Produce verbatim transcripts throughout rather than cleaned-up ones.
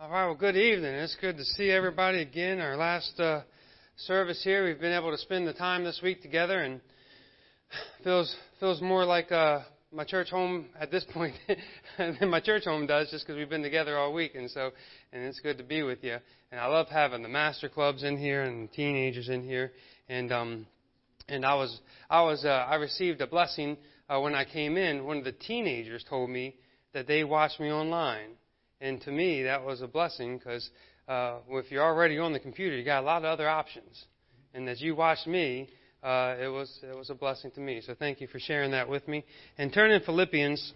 All right, well, good evening. It's good to see everybody again. Our last uh, service here, we've been able to spend the time this week together, and feels feels more like uh, my church home at this point than my church home does, just because we've been together all week, and so and it's good to be with you. And I love having the master clubs in here and the teenagers in here, and um and I was I was uh, I received a blessing uh, when I came in. One of the teenagers told me that they watched me online. And to me, that was a blessing because uh, if you're already on the computer, you got a lot of other options. And as you watched me, uh, it was it was a blessing to me. So thank you for sharing that with me. And turn in Philippians,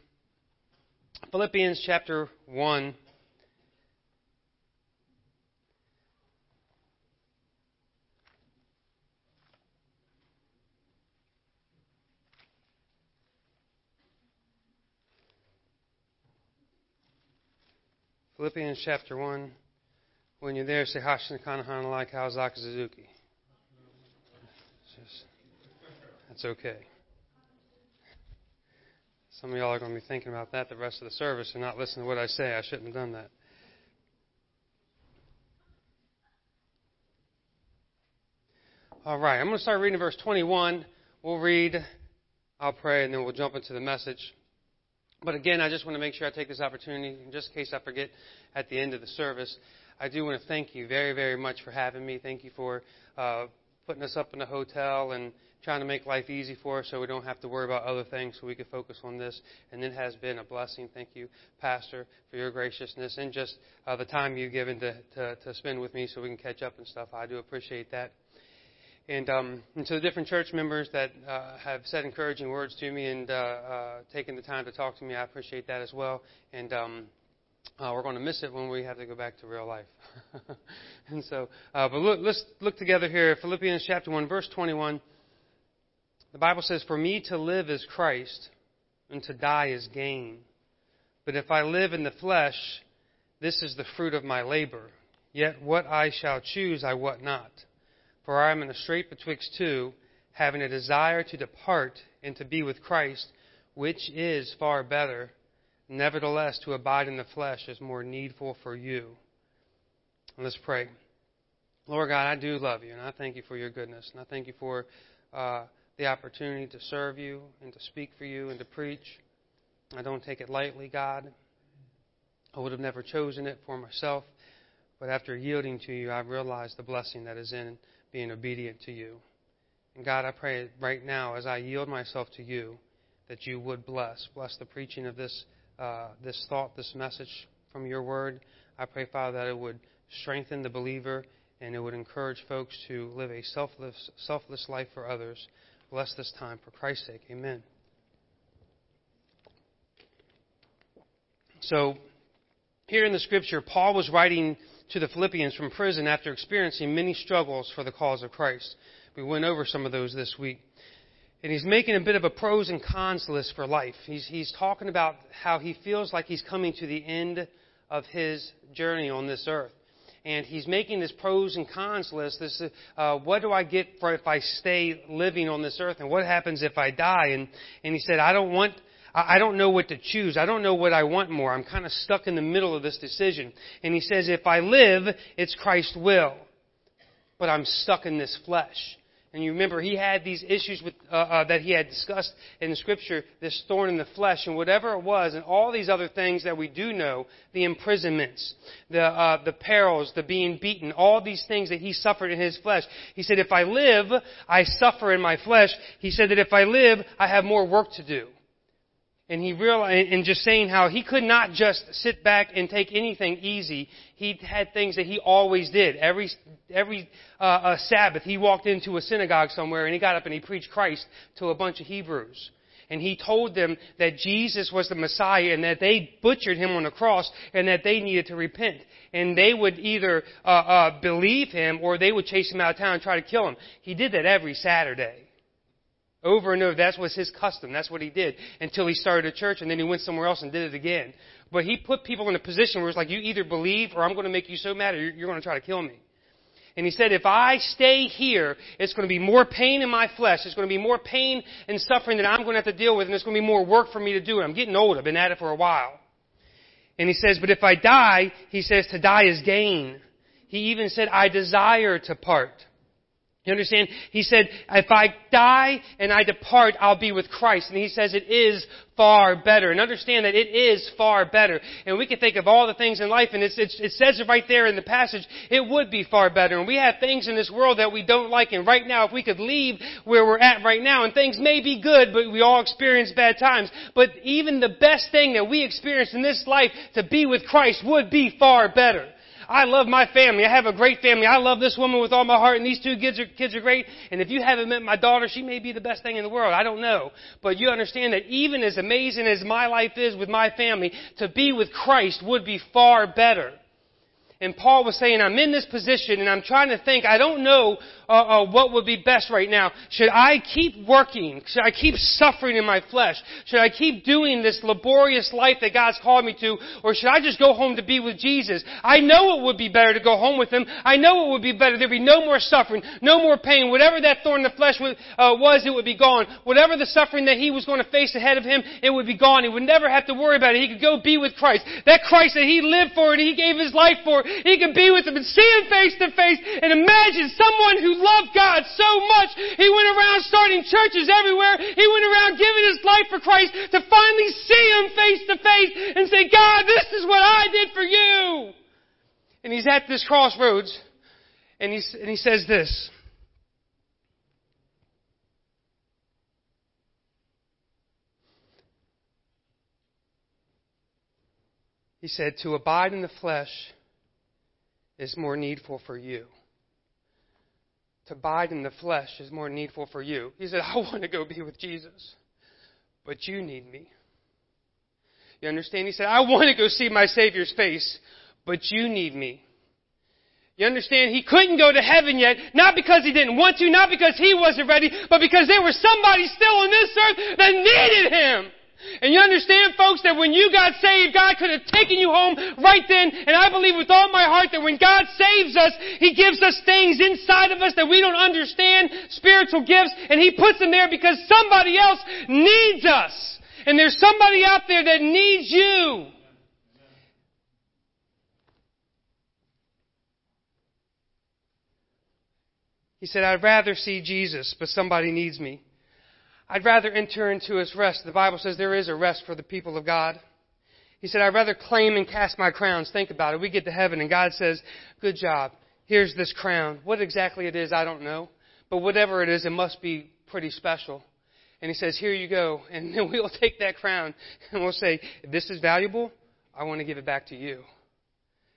Philippians chapter one. Philippians chapter one. When you're there, say Hashanakana Hanalai Kawazaka Suzuki. Just, that's okay. Some of y'all are going to be thinking about that the rest of the service and not listen to what I say. I shouldn't have done that. All right, I'm going to start reading verse twenty-one. We'll read, I'll pray, and then we'll jump into the message. But again, I just want to make sure I take this opportunity, in just in case I forget at the end of the service. I do want to thank you very, very much for having me. Thank you for uh, putting us up in a hotel and trying to make life easy for us so we don't have to worry about other things so we can focus on this. And it has been a blessing. Thank you, Pastor, for your graciousness and just uh, the time you've given to, to, to spend with me so we can catch up and stuff. I do appreciate that. And, um, and to the different church members that uh, have said encouraging words to me and uh, uh, taken the time to talk to me, I appreciate that as well. And um, uh, we're going to miss it when we have to go back to real life. and so, uh, but look, let's look together here. Philippians chapter one, verse twenty-one. The Bible says, "For me to live is Christ, and to die is gain. But if I live in the flesh, this is the fruit of my labor. Yet what I shall choose, I wot not. For I am in a strait betwixt two, having a desire to depart and to be with Christ, which is far better. Nevertheless, to abide in the flesh is more needful for you." Let's pray. Lord God, I do love you, and I thank you for your goodness. And I thank you for uh, the opportunity to serve you and to speak for you and to preach. I don't take it lightly, God. I would have never chosen it for myself. But after yielding to you, I realize the blessing that is in being obedient to you. And God, I pray right now as I yield myself to you that you would bless. Bless the preaching of this uh, this thought, this message from your word. I pray, Father, that it would strengthen the believer and it would encourage folks to live a selfless, selfless life for others. Bless this time for Christ's sake. Amen. So here in the scripture, Paul was writing to the Philippians from prison after experiencing many struggles for the cause of Christ. We went over some of those this week. And he's making a bit of a pros and cons list for life. He's, he's talking about how he feels like he's coming to the end of his journey on this earth. And he's making this pros and cons list. This, uh, what do I get for if I stay living on this earth? And what happens if I die? And, and he said, I don't want... I don't know what to choose. I don't know what I want more. I'm kind of stuck in the middle of this decision. And he says, if I live, it's Christ's will. But I'm stuck in this flesh. And you remember, he had these issues with uh, uh, that he had discussed in the Scripture, this thorn in the flesh, and whatever it was, and all these other things that we do know, the imprisonments, the uh, the perils, the being beaten, all these things that he suffered in his flesh. He said, if I live, I suffer in my flesh. He said that if I live, I have more work to do. And he realized, and just saying how he could not just sit back and take anything easy. He had things that he always did. Every every uh, uh, Sabbath, he walked into a synagogue somewhere and he got up and he preached Christ to a bunch of Hebrews. And he told them that Jesus was the Messiah and that they butchered him on the cross and that they needed to repent. And they would either uh, uh, believe him or they would chase him out of town and try to kill him. He did that every Saturday. Over and over, that was his custom. That's what he did until he started a church, and then he went somewhere else and did it again. But he put people in a position where it's like, you either believe or I'm going to make you so mad or you're going to try to kill me. And he said, if I stay here, it's going to be more pain in my flesh. It's going to be more pain and suffering that I'm going to have to deal with, and it's going to be more work for me to do. I'm getting old. I've been at it for a while. And he says, but if I die, he says, to die is gain. He even said, I desire to part. You understand? He said, if I die and I depart, I'll be with Christ. And he says it is far better. And understand that it is far better. And we can think of all the things in life, and it's, it's, it says it right there in the passage, it would be far better. And we have things in this world that we don't like. And right now, if we could leave where we're at right now, and things may be good, but we all experience bad times. But even the best thing that we experience in this life, to be with Christ, would be far better. I love my family. I have a great family. I love this woman with all my heart, and these two kids are, kids are great. And if you haven't met my daughter, she may be the best thing in the world. I don't know. But you understand that even as amazing as my life is with my family, to be with Christ would be far better. And Paul was saying, I'm in this position, and I'm trying to think, I don't know uh, uh, what would be best right now. Should I keep working? Should I keep suffering in my flesh? Should I keep doing this laborious life that God's called me to? Or should I just go home to be with Jesus? I know it would be better to go home with Him. I know it would be better. There'd be no more suffering, no more pain. Whatever that thorn in the flesh was, uh, was, it would be gone. Whatever the suffering that he was going to face ahead of him, it would be gone. He would never have to worry about it. He could go be with Christ. That Christ that he lived for and he gave his life for, he can be with him and see him face to face. And imagine someone who loved God so much, he went around starting churches everywhere. He went around giving his life for Christ, to finally see him face to face and say, God, this is what I did for you. And he's at this crossroads, and he, and he says this. He said, to abide in the flesh is more needful for you. To abide in the flesh is more needful for you. He said, I want to go be with Jesus, but you need me. You understand? He said, I want to go see my Savior's face, but you need me. You understand? He couldn't go to heaven yet, not because he didn't want to, not because he wasn't ready, but because there was somebody still on this earth that needed him. And you understand, folks, that when you got saved, God could have taken you home right then. And I believe with all my heart that when God saves us, He gives us things inside of us that we don't understand, spiritual gifts, and He puts them there because somebody else needs us. And there's somebody out there that needs you. He said, I'd rather see Jesus, but somebody needs me. I'd rather enter into His rest. The Bible says there is a rest for the people of God. He said, I'd rather claim and cast my crowns. Think about it. We get to heaven and God says, good job. Here's this crown. What exactly it is, I don't know. But whatever it is, it must be pretty special. And He says, here you go. And then we'll take that crown and we'll say, this is valuable. I want to give it back to you.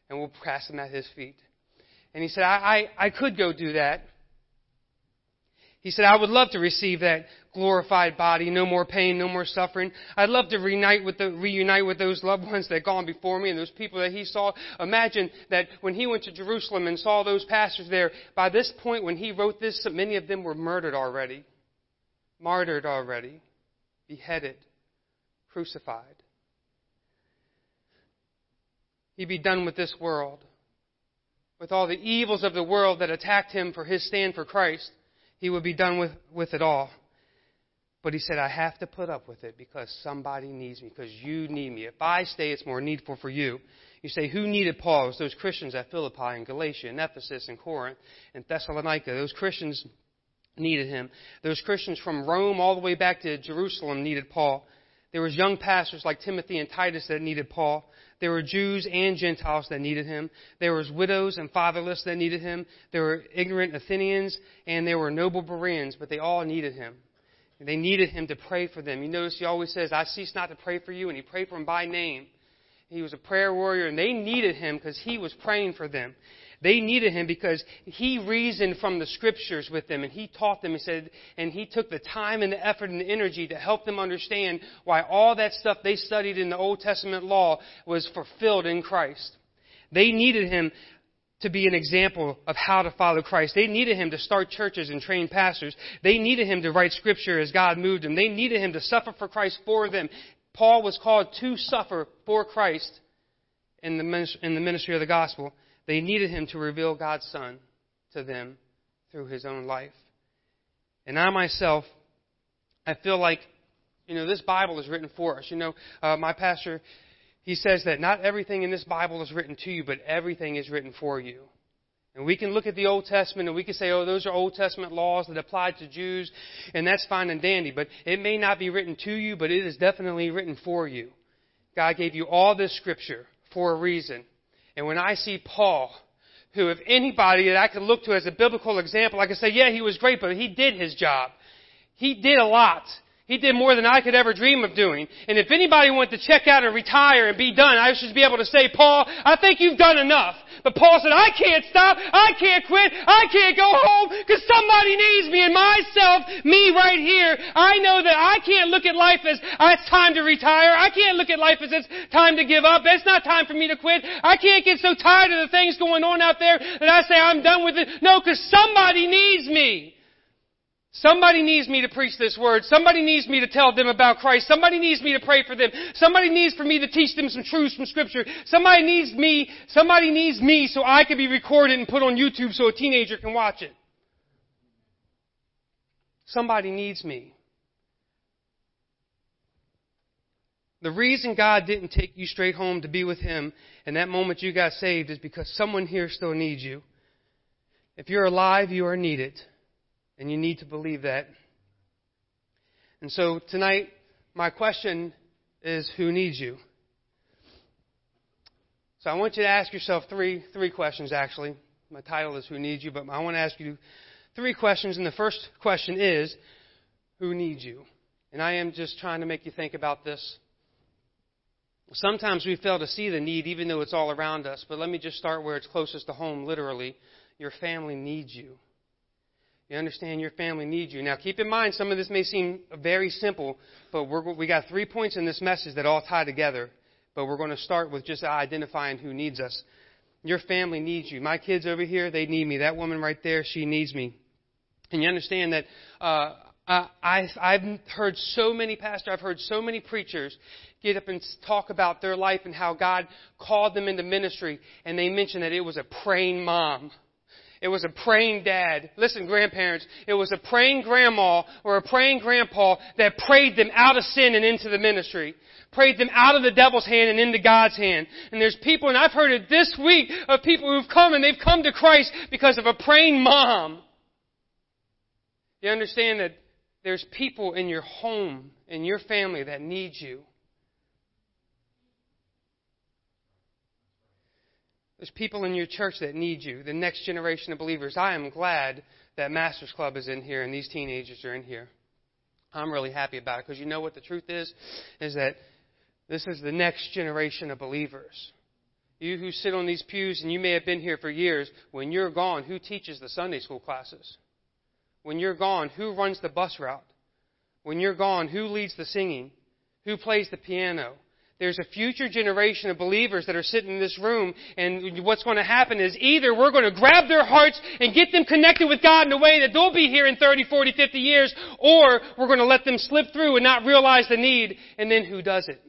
And we'll cast them at His feet. And He said, I, I, I could go do that. He said, I would love to receive that glorified body, no more pain, no more suffering. I'd love to reunite with the, reunite with those loved ones that gone before me and those people that he saw. Imagine that when he went to Jerusalem and saw those pastors there, by this point when he wrote this, many of them were murdered already, martyred already, beheaded, crucified. He'd be done with this world, with all the evils of the world that attacked him for his stand for Christ. He would be done with, with it all. But he said, I have to put up with it because somebody needs me, because you need me. If I stay, it's more needful for you. You say, who needed Paul? It was those Christians at Philippi and Galatia and Ephesus and Corinth and Thessalonica. Those Christians needed him. Those Christians from Rome all the way back to Jerusalem needed Paul. There was young pastors like Timothy and Titus that needed Paul. There were Jews and Gentiles that needed him. There was widows and fatherless that needed him. There were ignorant Athenians and there were noble Bereans, but they all needed him. And they needed him to pray for them. You notice he always says, I cease not to pray for you, and he prayed for them by name. He was a prayer warrior, and they needed him because he was praying for them. They needed him because he reasoned from the scriptures with them, and he taught them, he said, and he took the time and the effort and the energy to help them understand why all that stuff they studied in the Old Testament law was fulfilled in Christ. They needed him to be an example of how to follow Christ. They needed him to start churches and train pastors. They needed him to write scripture as God moved him. They needed him to suffer for Christ for them. Paul was called to suffer for Christ in the in the ministry of the gospel. They needed him to reveal God's Son to them through his own life. And I myself, I feel like, you know, this Bible is written for us. You know, uh, my pastor, he says that not everything in this Bible is written to you, but everything is written for you. And we can look at the Old Testament and we can say, oh, those are Old Testament laws that apply to Jews, and that's fine and dandy. But it may not be written to you, but it is definitely written for you. God gave you all this Scripture for a reason. And when I see Paul, who if anybody that I could look to as a biblical example, I could say, yeah, he was great, but he did his job. He did a lot. He did more than I could ever dream of doing. And if anybody wanted to check out and retire and be done, I should be able to say, Paul, I think you've done enough. But Paul said, I can't stop. I can't quit. I can't go home because somebody needs me, and myself, me right here. I know that I can't look at life as oh, it's time to retire. I can't look at life as it's time to give up. It's not time for me to quit. I can't get so tired of the things going on out there that I say I'm done with it. No, because somebody needs me. Somebody needs me to preach this word. Somebody needs me to tell them about Christ. Somebody needs me to pray for them. Somebody needs for me to teach them some truths from Scripture. Somebody needs me. Somebody needs me so I can be recorded and put on YouTube so a teenager can watch it. Somebody needs me. The reason God didn't take you straight home to be with Him in that moment you got saved is because someone here still needs you. If you're alive, you are needed. And you need to believe that. And so tonight, my question is, who needs you? So I want you to ask yourself three three questions, actually. My title is Who Needs You, but I want to ask you three questions. And the first question is, who needs you? And I am just trying to make you think about this. Sometimes we fail to see the need, even though it's all around us. But let me just start where it's closest to home, literally. Your family needs you. You understand your family needs you. Now, keep in mind, some of this may seem very simple, but we're, we got three points in this message that all tie together. But we're going to start with just identifying who needs us. Your family needs you. My kids over here, they need me. That woman right there, she needs me. And you understand that uh, I, I've heard so many pastors, I've heard so many preachers get up and talk about their life and how God called them into ministry. And they mention that it was a praying mom. It was a praying dad. Listen, grandparents, it was a praying grandma or a praying grandpa that prayed them out of sin and into the ministry. Prayed them out of the devil's hand and into God's hand. And there's people, and I've heard it this week, of people who've come and they've come to Christ because of a praying mom. You understand that there's people in your home, in your family that need you. There's people in your church that need you, the next generation of believers. I am glad that Masters Club is in here and these teenagers are in here. I'm really happy about it because you know what the truth is, is that this is the next generation of believers. You who sit on these pews and you may have been here for years, when you're gone, who teaches the Sunday school classes? When you're gone, who runs the bus route? When you're gone, who leads the singing? Who plays the piano? There's a future generation of believers that are sitting in this room, and what's going to happen is either we're going to grab their hearts and get them connected with God in a way that they'll be here in thirty, forty, fifty years, or we're going to let them slip through and not realize the need, and then who does it?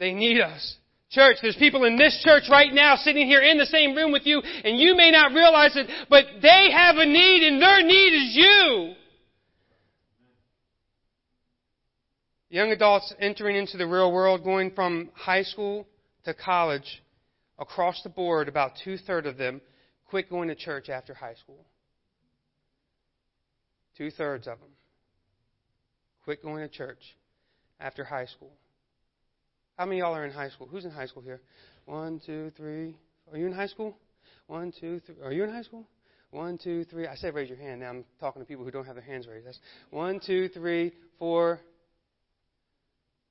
They need us. Church, there's people in this church right now sitting here in the same room with you, and you may not realize it, but they have a need, and their need is you. Young adults entering into the real world, going from high school to college, across the board, about two-thirds of them quit going to church after high school. Two-thirds of them quit going to church after high school. How many of y'all are in high school? Who's in high school here? One, two, three. Are you in high school? One, two, three. Are you in high school? One, two, three. I said raise your hand. Now I'm talking to people who don't have their hands raised. That's one, two, three, four.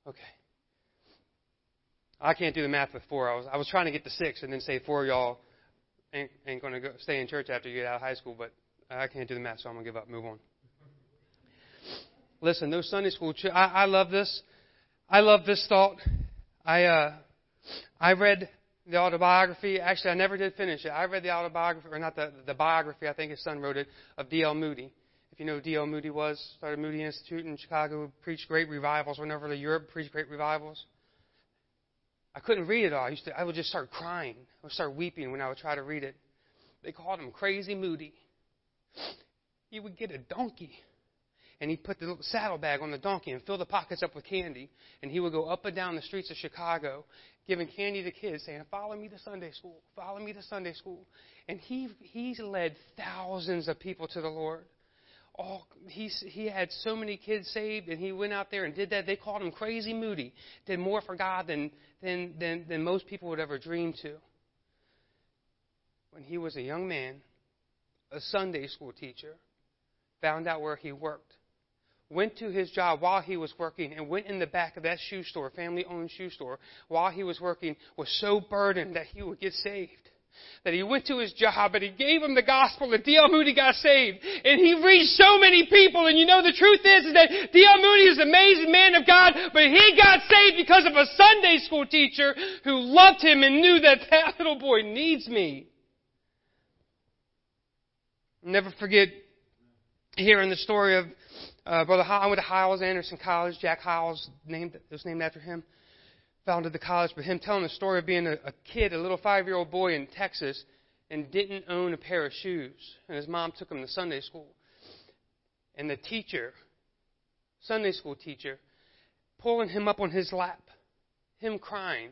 Okay. I can't do the math with four. I was I was trying to get to six and then say four of y'all ain't, ain't going to go stay in church after you get out of high school, but I can't do the math, so I'm going to give up. Move on. Listen, those Sunday school ch- I, I love this. I love this thought. I uh, I read the autobiography. Actually, I never did finish it. I read the autobiography, or not the, the biography, I think his son wrote it, of D L Moody. If you know who D L Moody was, started Moody Institute in Chicago, preached great revivals, went over to Europe, preached great revivals. I couldn't read it all. I used to, I would just start crying. I would start weeping when I would try to read it. They called him Crazy Moody. He would get a donkey and he put the little saddlebag on the donkey and filled the pockets up with candy. And he would go up and down the streets of Chicago giving candy to kids, saying, follow me to Sunday school, follow me to Sunday school. And he he led thousands of people to the Lord. All, he, he had so many kids saved, and he went out there and did that. They called him Crazy Moody, did more for God than, than, than, than most people would ever dream to. When he was a young man, a Sunday school teacher found out where he worked, went to his job while he was working, and went in the back of that shoe store, family-owned shoe store, while he was working, was so burdened that he would get saved. That he went to his job and he gave him the gospel, and D L. Moody got saved. And he reached so many people. And you know, the truth is, is that D L. Moody is an amazing man of God, but he got saved because of a Sunday school teacher who loved him and knew that that little boy needs me. I'll never forget hearing the story of uh, Brother Hiles. I went to Hiles Anderson College. Jack Hiles named it was named after him. Founded the college, but him telling the story of being a, a kid, a little five-year-old boy in Texas, and didn't own a pair of shoes. And his mom took him to Sunday school. And the teacher, Sunday school teacher, pulling him up on his lap, him crying.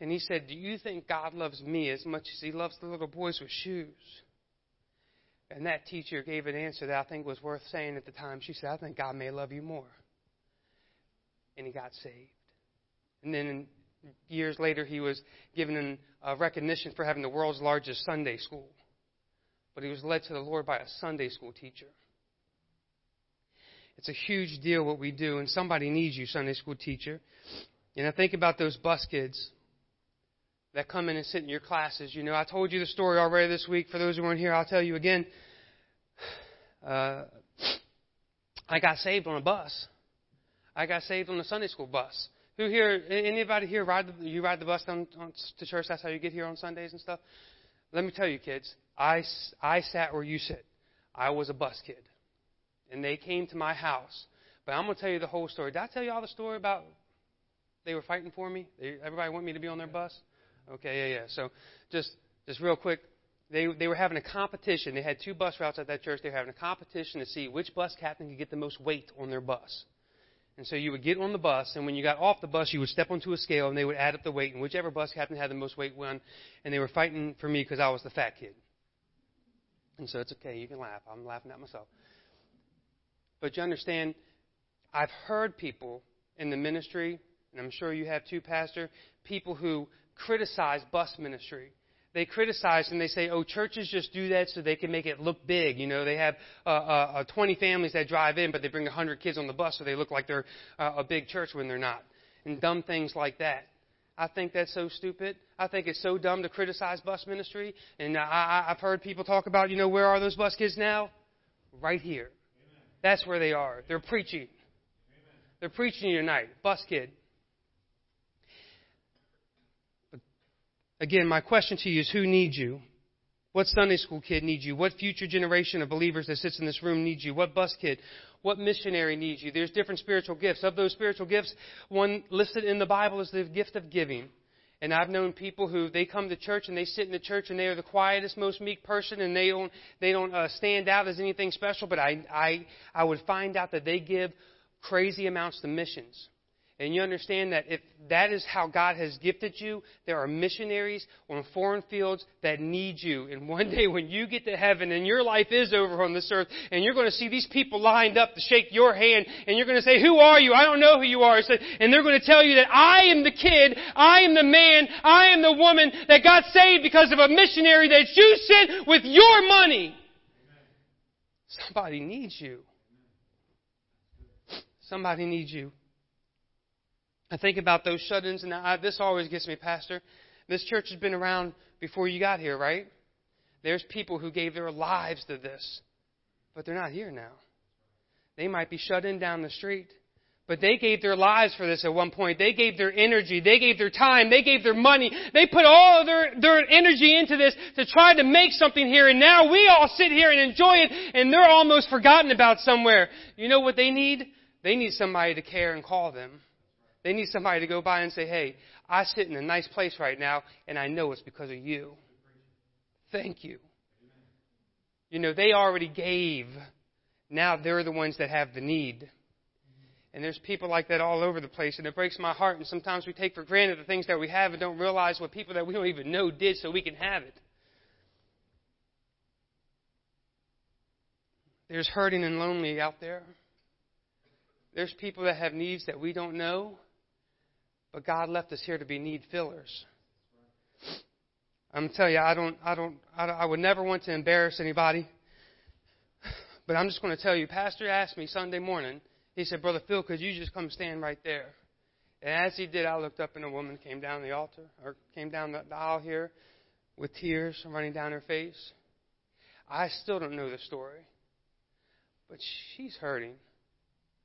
And he said, do you think God loves me as much as he loves the little boys with shoes? And that teacher gave an answer that I think was worth saying at the time. She said, I think God may love you more. And he got saved. And then years later, he was given a recognition for having the world's largest Sunday school. But he was led to the Lord by a Sunday school teacher. It's a huge deal what we do, and somebody needs you, Sunday school teacher. And I think about those bus kids that come in and sit in your classes. You know, I told you the story already this week. For those who weren't here, I'll tell you again. Uh, I got saved on a bus. I got saved on a Sunday school bus. Who here, anybody here, ride the, you ride the bus down to church? That's how you get here on Sundays and stuff? Let me tell you, kids, I, I sat where you sit. I was a bus kid. And they came to my house. But I'm going to tell you the whole story. Did I tell you all the story about they were fighting for me? They, everybody wanted me to be on their bus? Okay, yeah, yeah. So just just real quick, they they were having a competition. They had two bus routes at that church. They were having a competition to see which bus captain could get the most weight on their bus. And so you would get on the bus, and when you got off the bus, you would step onto a scale, and they would add up the weight, and whichever bus captain had the most weight won. And they were fighting for me because I was the fat kid. And so it's okay. You can laugh. I'm laughing at myself. But you understand, I've heard people in the ministry, and I'm sure you have too, Pastor, people who criticize bus ministry. They criticize and they say, oh, churches just do that so they can make it look big. You know, they have uh, uh, twenty families that drive in, but they bring one hundred kids on the bus so they look like they're uh, a big church when they're not. And dumb things like that. I think that's so stupid. I think it's so dumb to criticize bus ministry. And I, I, I've heard people talk about, you know, where are those bus kids now? Right here. Amen. That's where they are. They're preaching. Amen. They're preaching tonight. Bus kid. Again, my question to you is, who needs you? What Sunday school kid needs you? What future generation of believers that sits in this room needs you? What bus kid? What missionary needs you? There's different spiritual gifts. Of those spiritual gifts, one listed in the Bible is the gift of giving. And I've known people who, they come to church and they sit in the church and they are the quietest, most meek person, and they don't they don't uh, stand out as anything special. But I, I, I would find out that they give crazy amounts to missions. And you understand that if that is how God has gifted you, there are missionaries on foreign fields that need you. And one day when you get to heaven and your life is over on this earth, and you're going to see these people lined up to shake your hand, and you're going to say, who are you? I don't know who you are. And they're going to tell you that I am the kid, I am the man, I am the woman that got saved because of a missionary that you sent with your money. Somebody needs you. Somebody needs you. I think about those shut-ins, and I, this always gets me, Pastor. This church has been around before you got here, right? There's people who gave their lives to this, but they're not here now. They might be shut in down the street, but they gave their lives for this at one point. They gave their energy. They gave their time. They gave their money. They put all of their, their energy into this to try to make something here, and now we all sit here and enjoy it, and they're almost forgotten about somewhere. You know what they need? They need somebody to care and call them. They need somebody to go by and say, hey, I sit in a nice place right now, and I know it's because of you. Thank you. You know, they already gave. Now they're the ones that have the need. And there's people like that all over the place, and it breaks my heart. And sometimes we take for granted the things that we have and don't realize what people that we don't even know did so we can have it. There's hurting and lonely out there. There's people that have needs that we don't know, but God left us here to be need fillers. I'm telling you, I don't, I don't, I, I would never want to embarrass anybody, but I'm just going to tell you. Pastor asked me Sunday morning. He said, "Brother Phil, could you just come stand right there?" And as he did, I looked up, and a woman came down the altar, or came down the aisle here with tears running down her face. I still don't know the story, but she's hurting.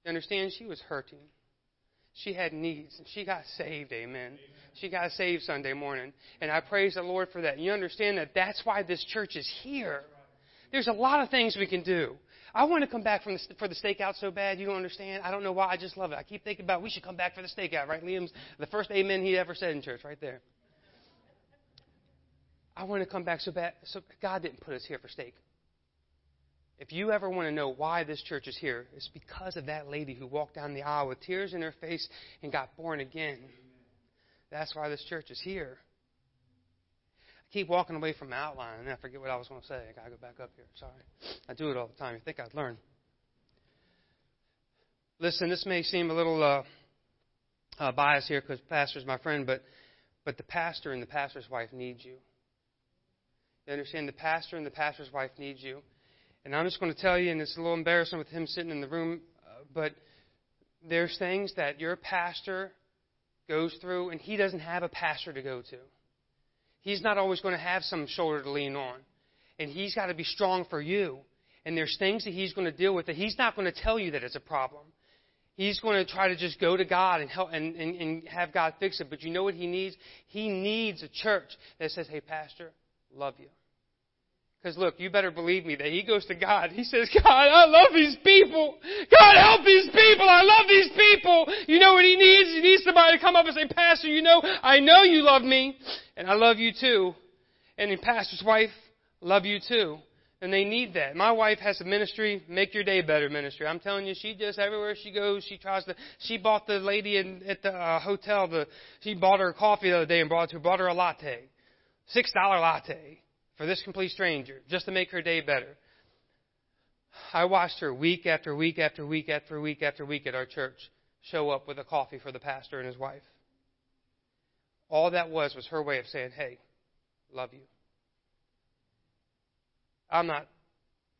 You understand? She was hurting. She had needs, and she got saved, amen. amen. She got saved Sunday morning, and I praise the Lord for that. You understand that that's why this church is here. There's a lot of things we can do. I want to come back from the, for the stakeout so bad. You don't understand. I don't know why. I just love it. I keep thinking about we should come back for the stakeout, right? Liam's the first amen he ever said in church, right there. I want to come back so bad. So God didn't put us here for steak. If you ever want to know why this church is here, it's because of that lady who walked down the aisle with tears in her face and got born again. That's why this church is here. Keep walking away from my outline, and I forget what I was going to say. I got to go back up here. Sorry. I do it all the time. You think I'd learn. Listen, this may seem a little uh, uh, biased here because pastor's my friend, but but the pastor and the pastor's wife need you. You understand? The pastor and the pastor's wife need you. And I'm just going to tell you, and it's a little embarrassing with him sitting in the room, uh, but there's things that your pastor goes through, and he doesn't have a pastor to go to. He's not always going to have some shoulder to lean on. And he's got to be strong for you. And there's things that he's going to deal with that he's not going to tell you that it's a problem. He's going to try to just go to God and help and, and, and have God fix it. But you know what he needs? He needs a church that says, "Hey, pastor, love you." Because look, you better believe me that he goes to God. He says, "God, I love these people. God, help these people. I love these people." You know what he needs? He needs somebody to come up and say, "Pastor, you know, I know you love me, and I love you too. And the pastor's wife, love you too." And they need that. My wife has a ministry, Make Your Day Better ministry. I'm telling you, she just, everywhere she goes, she tries to, she bought the lady in, at the uh, hotel, the, she bought her coffee the other day and brought her, brought her a latte. Six dollar latte. For this complete stranger, just to make her day better. I watched her week after week after week after week after week at our church show up with a coffee for the pastor and his wife. All that was was her way of saying, "Hey, love you." I'm not,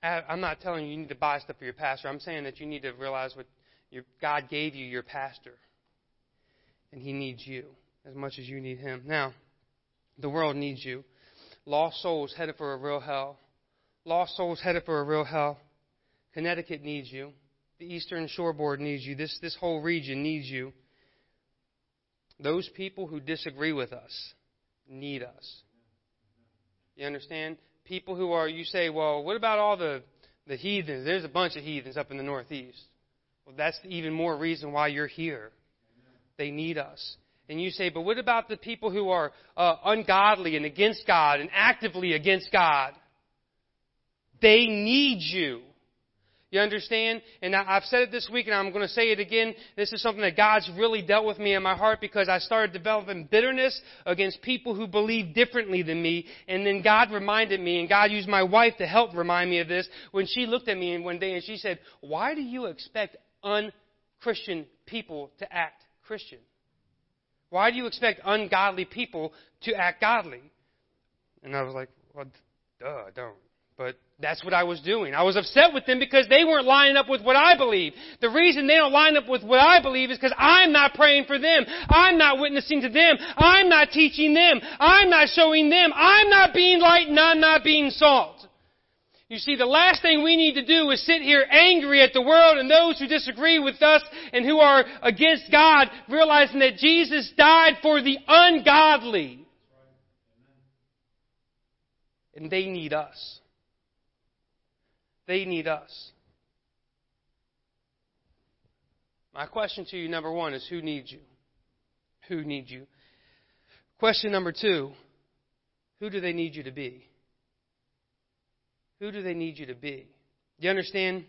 I'm not telling you you need to buy stuff for your pastor. I'm saying that you need to realize what your, God gave you your pastor, and he needs you as much as you need him. Now, the world needs you. Lost souls headed for a real hell. Lost souls headed for a real hell. Connecticut needs you. The Eastern Shoreboard needs you. This, this whole region needs you. Those people who disagree with us need us. You understand? People who are, you say, "Well, what about all the, the heathens? There's a bunch of heathens up in the Northeast." Well, that's even more reason why you're here. They need us. And you say, "But what about the people who are uh, ungodly and against God and actively against God?" They need you. You understand? And I, I've said it this week, and I'm going to say it again. This is something that God's really dealt with me in my heart because I started developing bitterness against people who believe differently than me. And then God reminded me, and God used my wife to help remind me of this, when she looked at me one day and she said, "Why do you expect un-Christian people to act Christian? Why do you expect ungodly people to act godly?" And I was like, "Well, duh, don't." But that's what I was doing. I was upset with them because they weren't lining up with what I believe. The reason they don't line up with what I believe is because I'm not praying for them. I'm not witnessing to them. I'm not teaching them. I'm not showing them. I'm not being light and I'm not being salt. You see, the last thing we need to do is sit here angry at the world and those who disagree with us and who are against God, realizing that Jesus died for the ungodly. And they need us. They need us. My question to you, number one, is who needs you? Who needs you? Question number two, who do they need you to be? Who do they need you to be? Do you understand?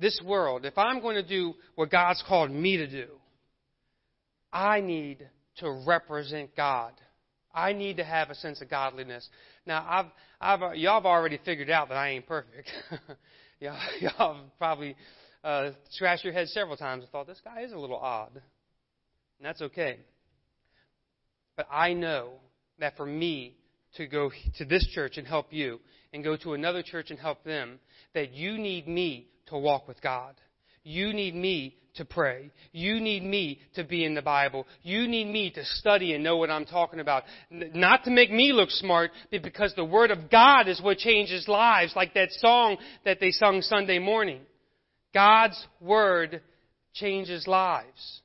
this world, if I'm going to do what God's called me to do, I need to represent God. I need to have a sense of godliness. Now, I've, I've, y'all have already figured out that I ain't perfect. y'all, y'all have probably uh, scratched your head several times and thought, this guy is a little odd. And that's okay. But I know that for me to go to this church and help you and go to another church and help them, that you need me to walk with God. You need me to pray. You need me to be in the Bible. You need me to study and know what I'm talking about. Not to make me look smart, but because the Word of God is what changes lives, like that song that they sung Sunday morning. God's Word changes lives,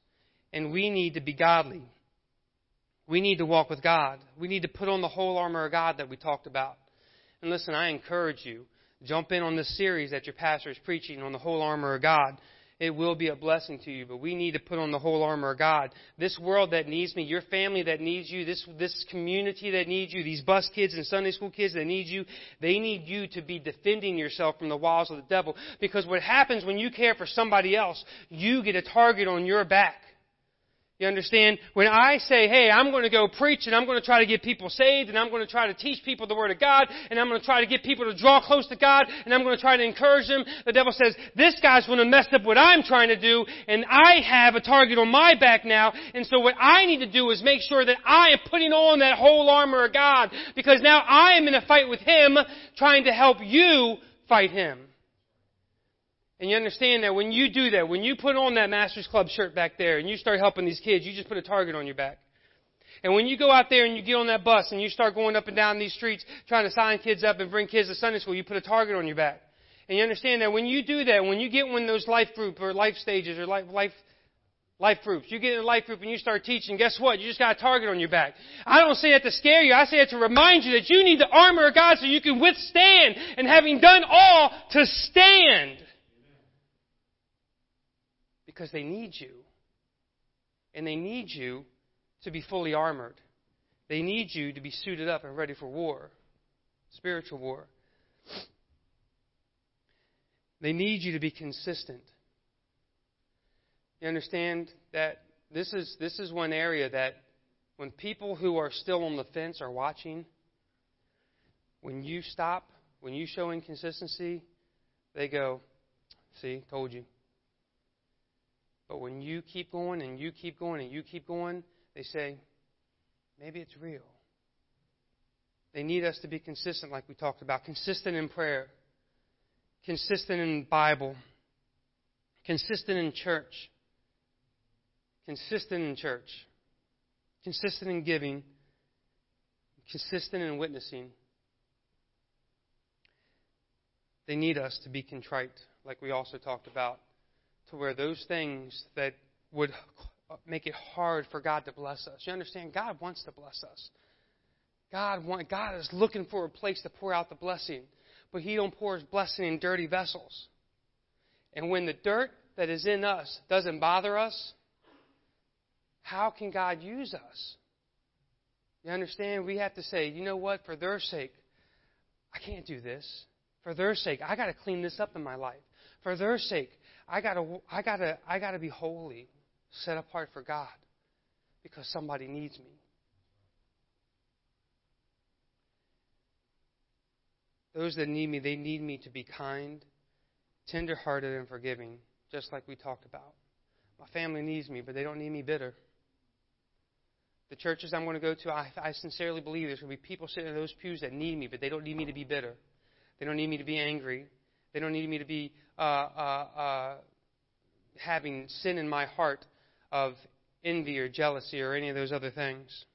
and we need to be godly. We need to walk with God. We need to put on the whole armor of God that we talked about. And listen, I encourage you, jump in on this series that your pastor is preaching on the whole armor of God. It will be a blessing to you, but we need to put on the whole armor of God. This world that needs me, your family that needs you, this this community that needs you, these bus kids and Sunday school kids that need you, they need you to be defending yourself from the wiles of the devil. Because what happens when you care for somebody else, you get a target on your back. You understand? When I say, hey, I'm going to go preach and I'm going to try to get people saved and I'm going to try to teach people the Word of God and I'm going to try to get people to draw close to God and I'm going to try to encourage them, the devil says, this guy's going to mess up what I'm trying to do and I have a target on my back now. And so what I need to do is make sure that I am putting on that whole armor of God, because now I am in a fight with him trying to help you fight him. And you understand that when you do that, when you put on that Masters Club shirt back there and you start helping these kids, you just put a target on your back. And when you go out there and you get on that bus and you start going up and down these streets trying to sign kids up and bring kids to Sunday school, you put a target on your back. And you understand that when you do that, when you get one of those life group or life stages or life life life groups, you get in a life group and you start teaching, guess what? You just got a target on your back. I don't say that to scare you. I say that to remind you that you need the armor of God so you can withstand, and having done all, to stand. Because they need you. And they need you to be fully armored. They need you to be suited up and ready for war. Spiritual war. They need you to be consistent. You understand that this is this is one area that when people who are still on the fence are watching, when you stop, when you show inconsistency, they go, see, told you. But when you keep going and you keep going and you keep going, they say, maybe it's real. They need us to be consistent, like we talked about. Consistent in prayer. Consistent in the Bible. Consistent in church. Consistent in church. Consistent in giving. Consistent in witnessing. They need us to be contrite, like we also talked about. To where those things that would make it hard for God to bless us. You understand? God wants to bless us. God want, God is looking for a place to pour out the blessing. But He don't pour His blessing in dirty vessels. And when the dirt that is in us doesn't bother us, how can God use us? You understand? We have to say, you know what? For their sake, I can't do this. For their sake, I got to clean this up in my life. For their sake, I gotta, I gotta, I gotta be holy, set apart for God, because somebody needs me. Those that need me, they need me to be kind, tender-hearted, and forgiving, just like we talked about. My family needs me, but they don't need me bitter. The churches I'm going to go to, I, I sincerely believe there's going to be people sitting in those pews that need me, but they don't need me to be bitter. They don't need me to be angry. They don't need me to be uh, uh, uh, having sin in my heart of envy or jealousy or any of those other things.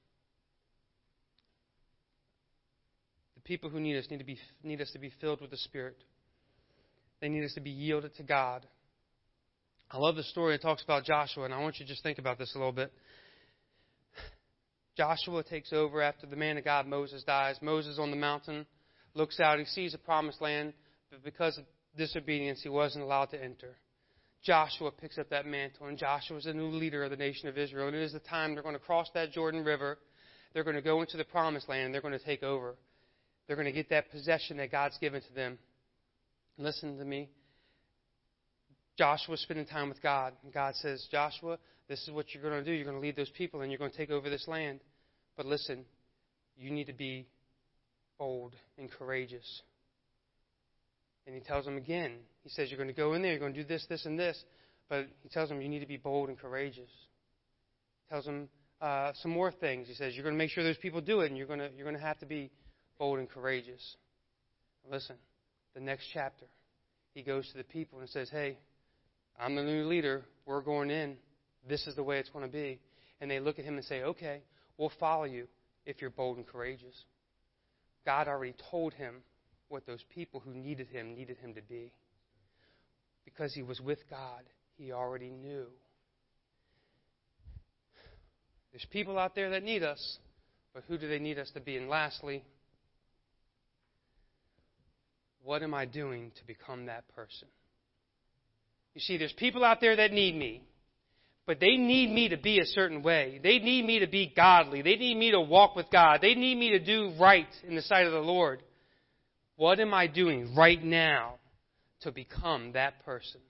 The people who need us need to be need us to be filled with the Spirit. They need us to be yielded to God. I love the story it talks about Joshua, and I want you to just think about this a little bit. Joshua takes over after the man of God, Moses, dies. Moses on the mountain looks out. He sees the promised land. But because of disobedience, he wasn't allowed to enter. Joshua picks up that mantle, and Joshua is the new leader of the nation of Israel. And it is the time they're going to cross that Jordan River. They're going to go into the promised land, and they're going to take over. They're going to get that possession that God's given to them. Listen to me. Joshua's spending time with God. And God says, Joshua, this is what you're going to do. You're going to lead those people and you're going to take over this land. But listen, you need to be bold and courageous. And he tells them again. He says, you're going to go in there. You're going to do this, this, and this. But he tells them, you need to be bold and courageous. He tells them uh, some more things. He says, you're going to make sure those people do it, and you're going to, you're going to have to be bold and courageous. Listen, the next chapter, he goes to the people and says, hey, I'm the new leader. We're going in. This is the way it's going to be. And they look at him and say, okay, we'll follow you if you're bold and courageous. God already told him what those people who needed him needed him to be. Because he was with God, he already knew. There's people out there that need us, but who do they need us to be? And lastly, what am I doing to become that person? You see, there's people out there that need me, but they need me to be a certain way. They need me to be godly. They need me to walk with God. They need me to do right in the sight of the Lord. What am I doing right now to become that person?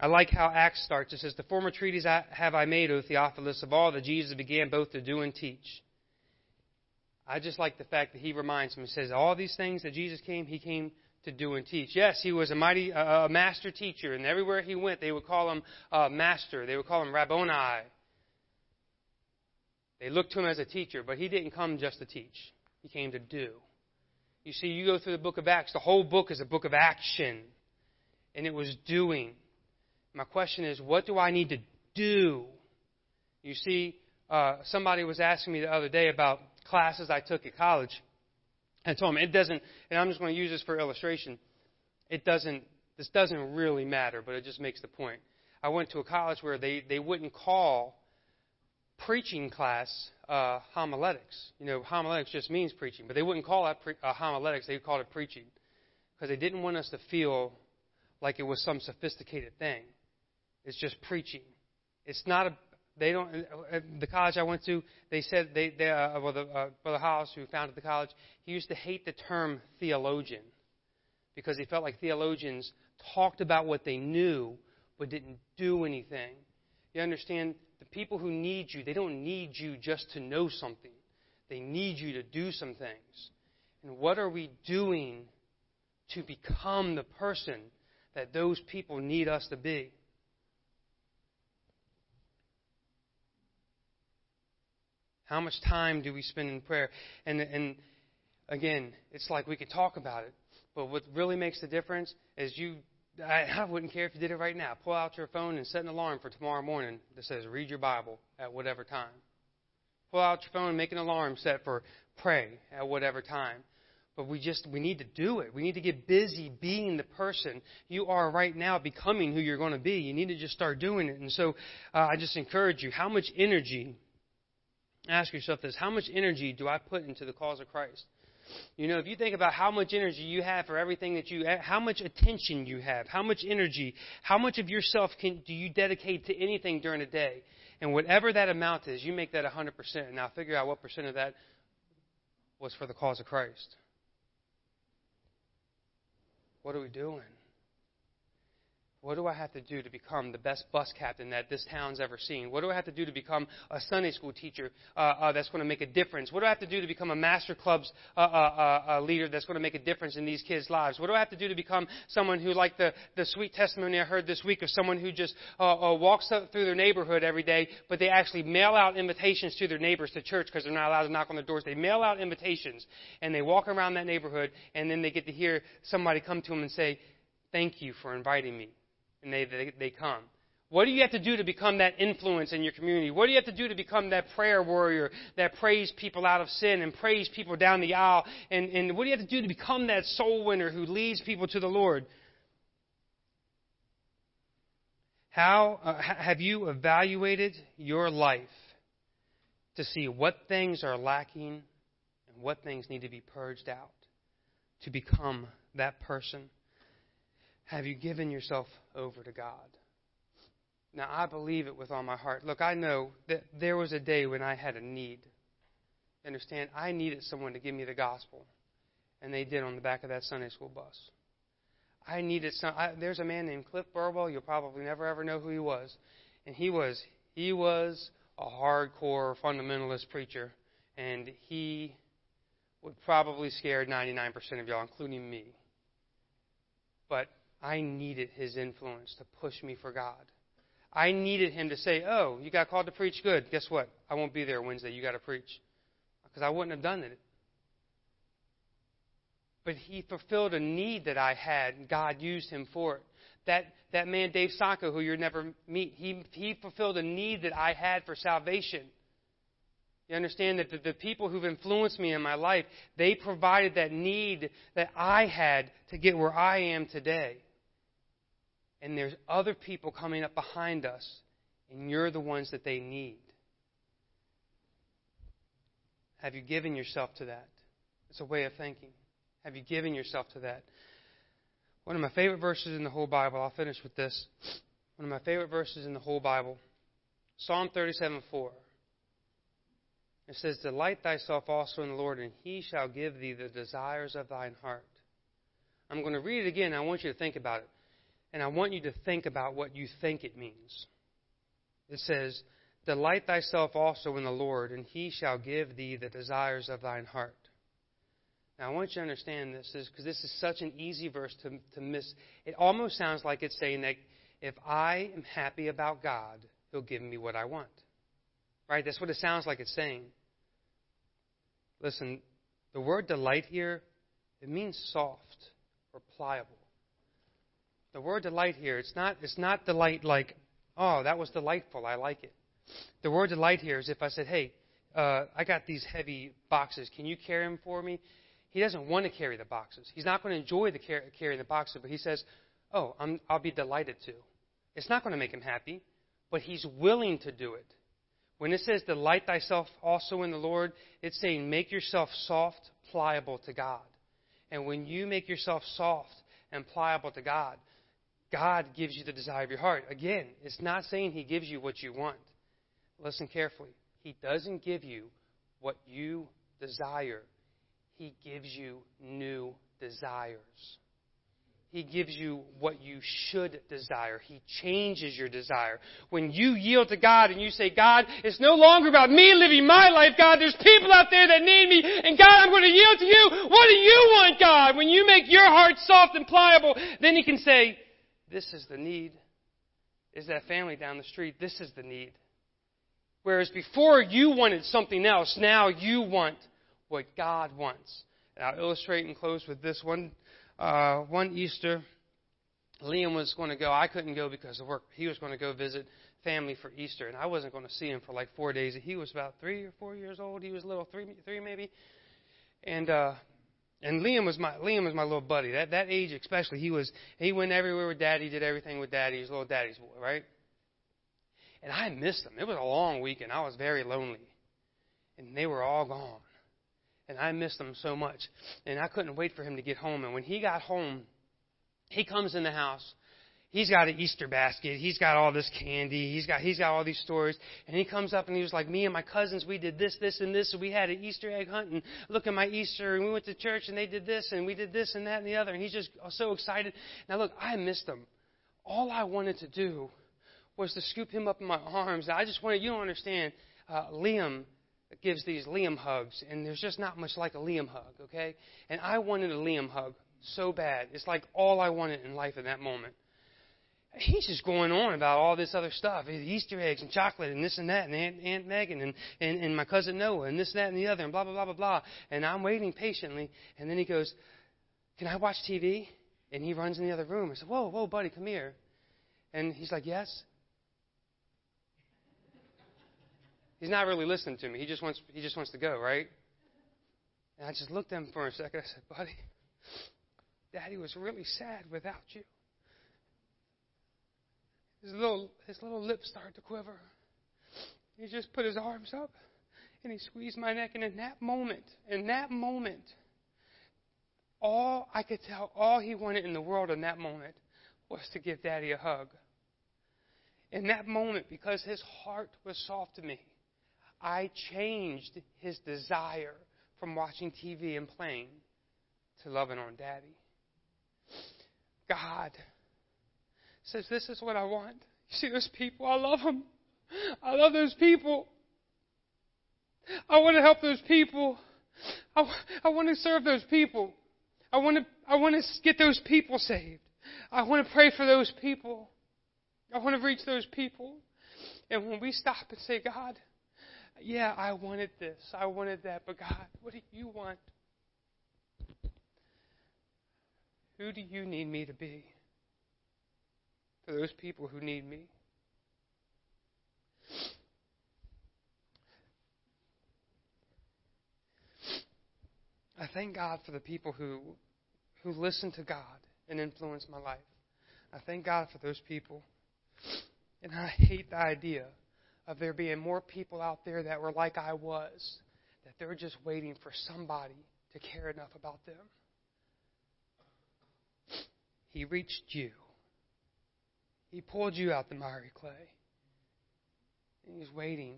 I like how Acts starts. It says, the former treatise have I made, O Theophilus, of all that Jesus began both to do and teach. I just like the fact that he reminds him. He says, all these things that Jesus came, he came to do and teach. Yes, he was a mighty uh, a master teacher, and everywhere he went, they would call him uh, master. They would call him Rabboni. They looked to him as a teacher, but he didn't come just to teach. He came to do. You see, you go through the book of Acts, the whole book is a book of action, and it was doing. My question is, what do I need to do? You see, uh, somebody was asking me the other day about classes I took at college. I told him it doesn't, and I'm just going to use this for illustration. It doesn't, this doesn't really matter, but it just makes the point. I went to a college where they, they wouldn't call preaching class uh, homiletics. You know, homiletics just means preaching, but they wouldn't call that pre- uh, homiletics. They called it preaching because they didn't want us to feel like it was some sophisticated thing. It's just preaching. It's not a, they don't, the college I went to, they said, they, they uh, well, the, uh, Brother Hollis, who founded the college, he used to hate the term theologian because he felt like theologians talked about what they knew but didn't do anything. You understand, the people who need you, they don't need you just to know something. They need you to do some things. And what are we doing to become the person that those people need us to be? How much time do we spend in prayer? And, and again, it's like we could talk about it, but what really makes the difference is you, I, I wouldn't care if you did it right now. Pull out your phone and set an alarm for tomorrow morning that says read your Bible at whatever time. Pull out your phone and make an alarm set for pray at whatever time. But we just, we need to do it. We need to get busy being the person you are right now, becoming who you're going to be. You need to just start doing it. And so uh, I just encourage you, how much energy... Ask yourself this, how much energy do I put into the cause of Christ? You know, if you think about how much energy you have for everything that you, how much attention you have, how much energy, how much of yourself can do you dedicate to anything during a day? And whatever that amount is, you make that one hundred percent. And now figure out what percent of that was for the cause of Christ. What are we doing? What do I have to do to become the best bus captain that this town's ever seen? What do I have to do to become a Sunday school teacher uh, uh, that's going to make a difference? What do I have to do to become a master club's uh, uh, uh, leader that's going to make a difference in these kids' lives? What do I have to do to become someone who, like the, the sweet testimony I heard this week of someone who just uh, uh, walks through their neighborhood every day, but they actually mail out invitations to their neighbors to church because they're not allowed to knock on the doors. They mail out invitations, and they walk around that neighborhood, and then they get to hear somebody come to them and say, thank you for inviting me. And they, they they come. What do you have to do to become that influence in your community? What do you have to do to become that prayer warrior that prays people out of sin and prays people down the aisle? And, and what do you have to do to become that soul winner who leads people to the Lord? How uh, have you evaluated your life to see what things are lacking and what things need to be purged out to become that person? Have you given yourself over to God? Now, I believe it with all my heart. Look, I know that there was a day when I had a need. Understand? I needed someone to give me the gospel, and they did on the back of that Sunday school bus. I needed some. I, there's a man named Cliff Burwell. You'll probably never ever know who he was, and he was he was a hardcore fundamentalist preacher, and he would probably scare ninety-nine percent of y'all, including me. But I needed his influence to push me for God. I needed him to say, "Oh, you got called to preach? Good. Guess what? I won't be there Wednesday. You got to preach," because I wouldn't have done it. But he fulfilled a need that I had, and God used him for it. That that man, Dave Sacco, who you'll never meet, he, he fulfilled a need that I had for salvation. You understand that the, the people who've influenced me in my life, they provided that need that I had to get where I am today. And there's other people coming up behind us, and you're the ones that they need. Have you given yourself to that? It's a way of thinking. Have you given yourself to that? One of my favorite verses in the whole Bible, I'll finish with this. One of my favorite verses in the whole Bible, Psalm thirty-seven four. It says, "Delight thyself also in the Lord, and he shall give thee the desires of thine heart." I'm going to read it again. I want you to think about it. And I want you to think about what you think it means. It says, "Delight thyself also in the Lord, and he shall give thee the desires of thine heart." Now, I want you to understand this, because this is such an easy verse to, to miss. It almost sounds like it's saying that if I am happy about God, He'll give me what I want. Right? That's what it sounds like it's saying. Listen, the word delight here, it means soft or pliable. The word delight here, it's not, it's not delight like, oh, that was delightful, I like it. The word delight here is if I said, hey, uh, I got these heavy boxes, can you carry them for me? He doesn't want to carry the boxes. He's not going to enjoy the car- carrying the boxes, but he says, oh, I'm, I'll be delighted to. It's not going to make him happy, but he's willing to do it. When it says delight thyself also in the Lord, it's saying make yourself soft, pliable to God. And when you make yourself soft and pliable to God, God gives you the desire of your heart. Again, it's not saying He gives you what you want. Listen carefully. He doesn't give you what you desire. He gives you new desires. He gives you what you should desire. He changes your desire. When you yield to God and you say, God, it's no longer about me living my life, God. There's people out there that need me, and God, I'm going to yield to you. What do you want, God? When you make your heart soft and pliable, then He can say, this is the need. Is that family down the street? This is the need. Whereas before you wanted something else, now you want what God wants. And I'll illustrate and close with this one. Uh, one Easter, Liam was going to go. I couldn't go because of work. He was going to go visit family for Easter, and I wasn't going to see him for like four days. He was about three or four years old. He was little, three, three maybe. And uh, and Liam was my Liam was my little buddy. That that age especially, he was he went everywhere with Daddy, did everything with Daddy. He was a little Daddy's boy, right? And I missed him. It was a long weekend. I was very lonely, and they were all gone. And I missed him so much. And I couldn't wait for him to get home. And when he got home, he comes in the house. He's got an Easter basket. He's got all this candy. He's got he's got all these stories. And he comes up and he was like, me and my cousins, we did this, this, and this. And we had an Easter egg hunt. And look at my Easter. And we went to church and they did this. And we did this and that and the other. And he's just so excited. Now, look, I missed him. All I wanted to do was to scoop him up in my arms. And I just wanted, you don't understand, uh, Liam gives these Liam hugs, and there's just not much like a Liam hug, okay? And I wanted a Liam hug so bad. It's like all I wanted in life at that moment. He's just going on about all this other stuff, Easter eggs and chocolate and this and that and Aunt, Aunt Megan and, and, and my cousin Noah and this, that, and the other and blah, blah, blah, blah, blah. And I'm waiting patiently, and then he goes, can I watch T V? And he runs in the other room. I said, whoa, whoa, buddy, come here. And he's like, yes. He's not really listening to me. He just wants he just wants to go, right? And I just looked at him for a second. I said, buddy, Daddy was really sad without you. His little his little lips started to quiver. He just put his arms up and he squeezed my neck. And in that moment, in that moment, all I could tell, all he wanted in the world in that moment was to give Daddy a hug. In that moment, because his heart was soft to me, I changed his desire from watching T V and playing to loving on Daddy. God says, this is what I want. You see those people? I love them. I love those people. I want to help those people. I, I want to serve those people. I want to, I want to get those people saved. I want to pray for those people. I want to reach those people. And when we stop and say, God, yeah, I wanted this. I wanted that. But God, what do you want? Who do you need me to be for those people who need me? I thank God for the people who who listen to God and influence my life. I thank God for those people. And I hate the idea of there being more people out there that were like I was, that they're just waiting for somebody to care enough about them. He reached you. He pulled you out the miry clay. And He's waiting.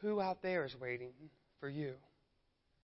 Who out there is waiting for you?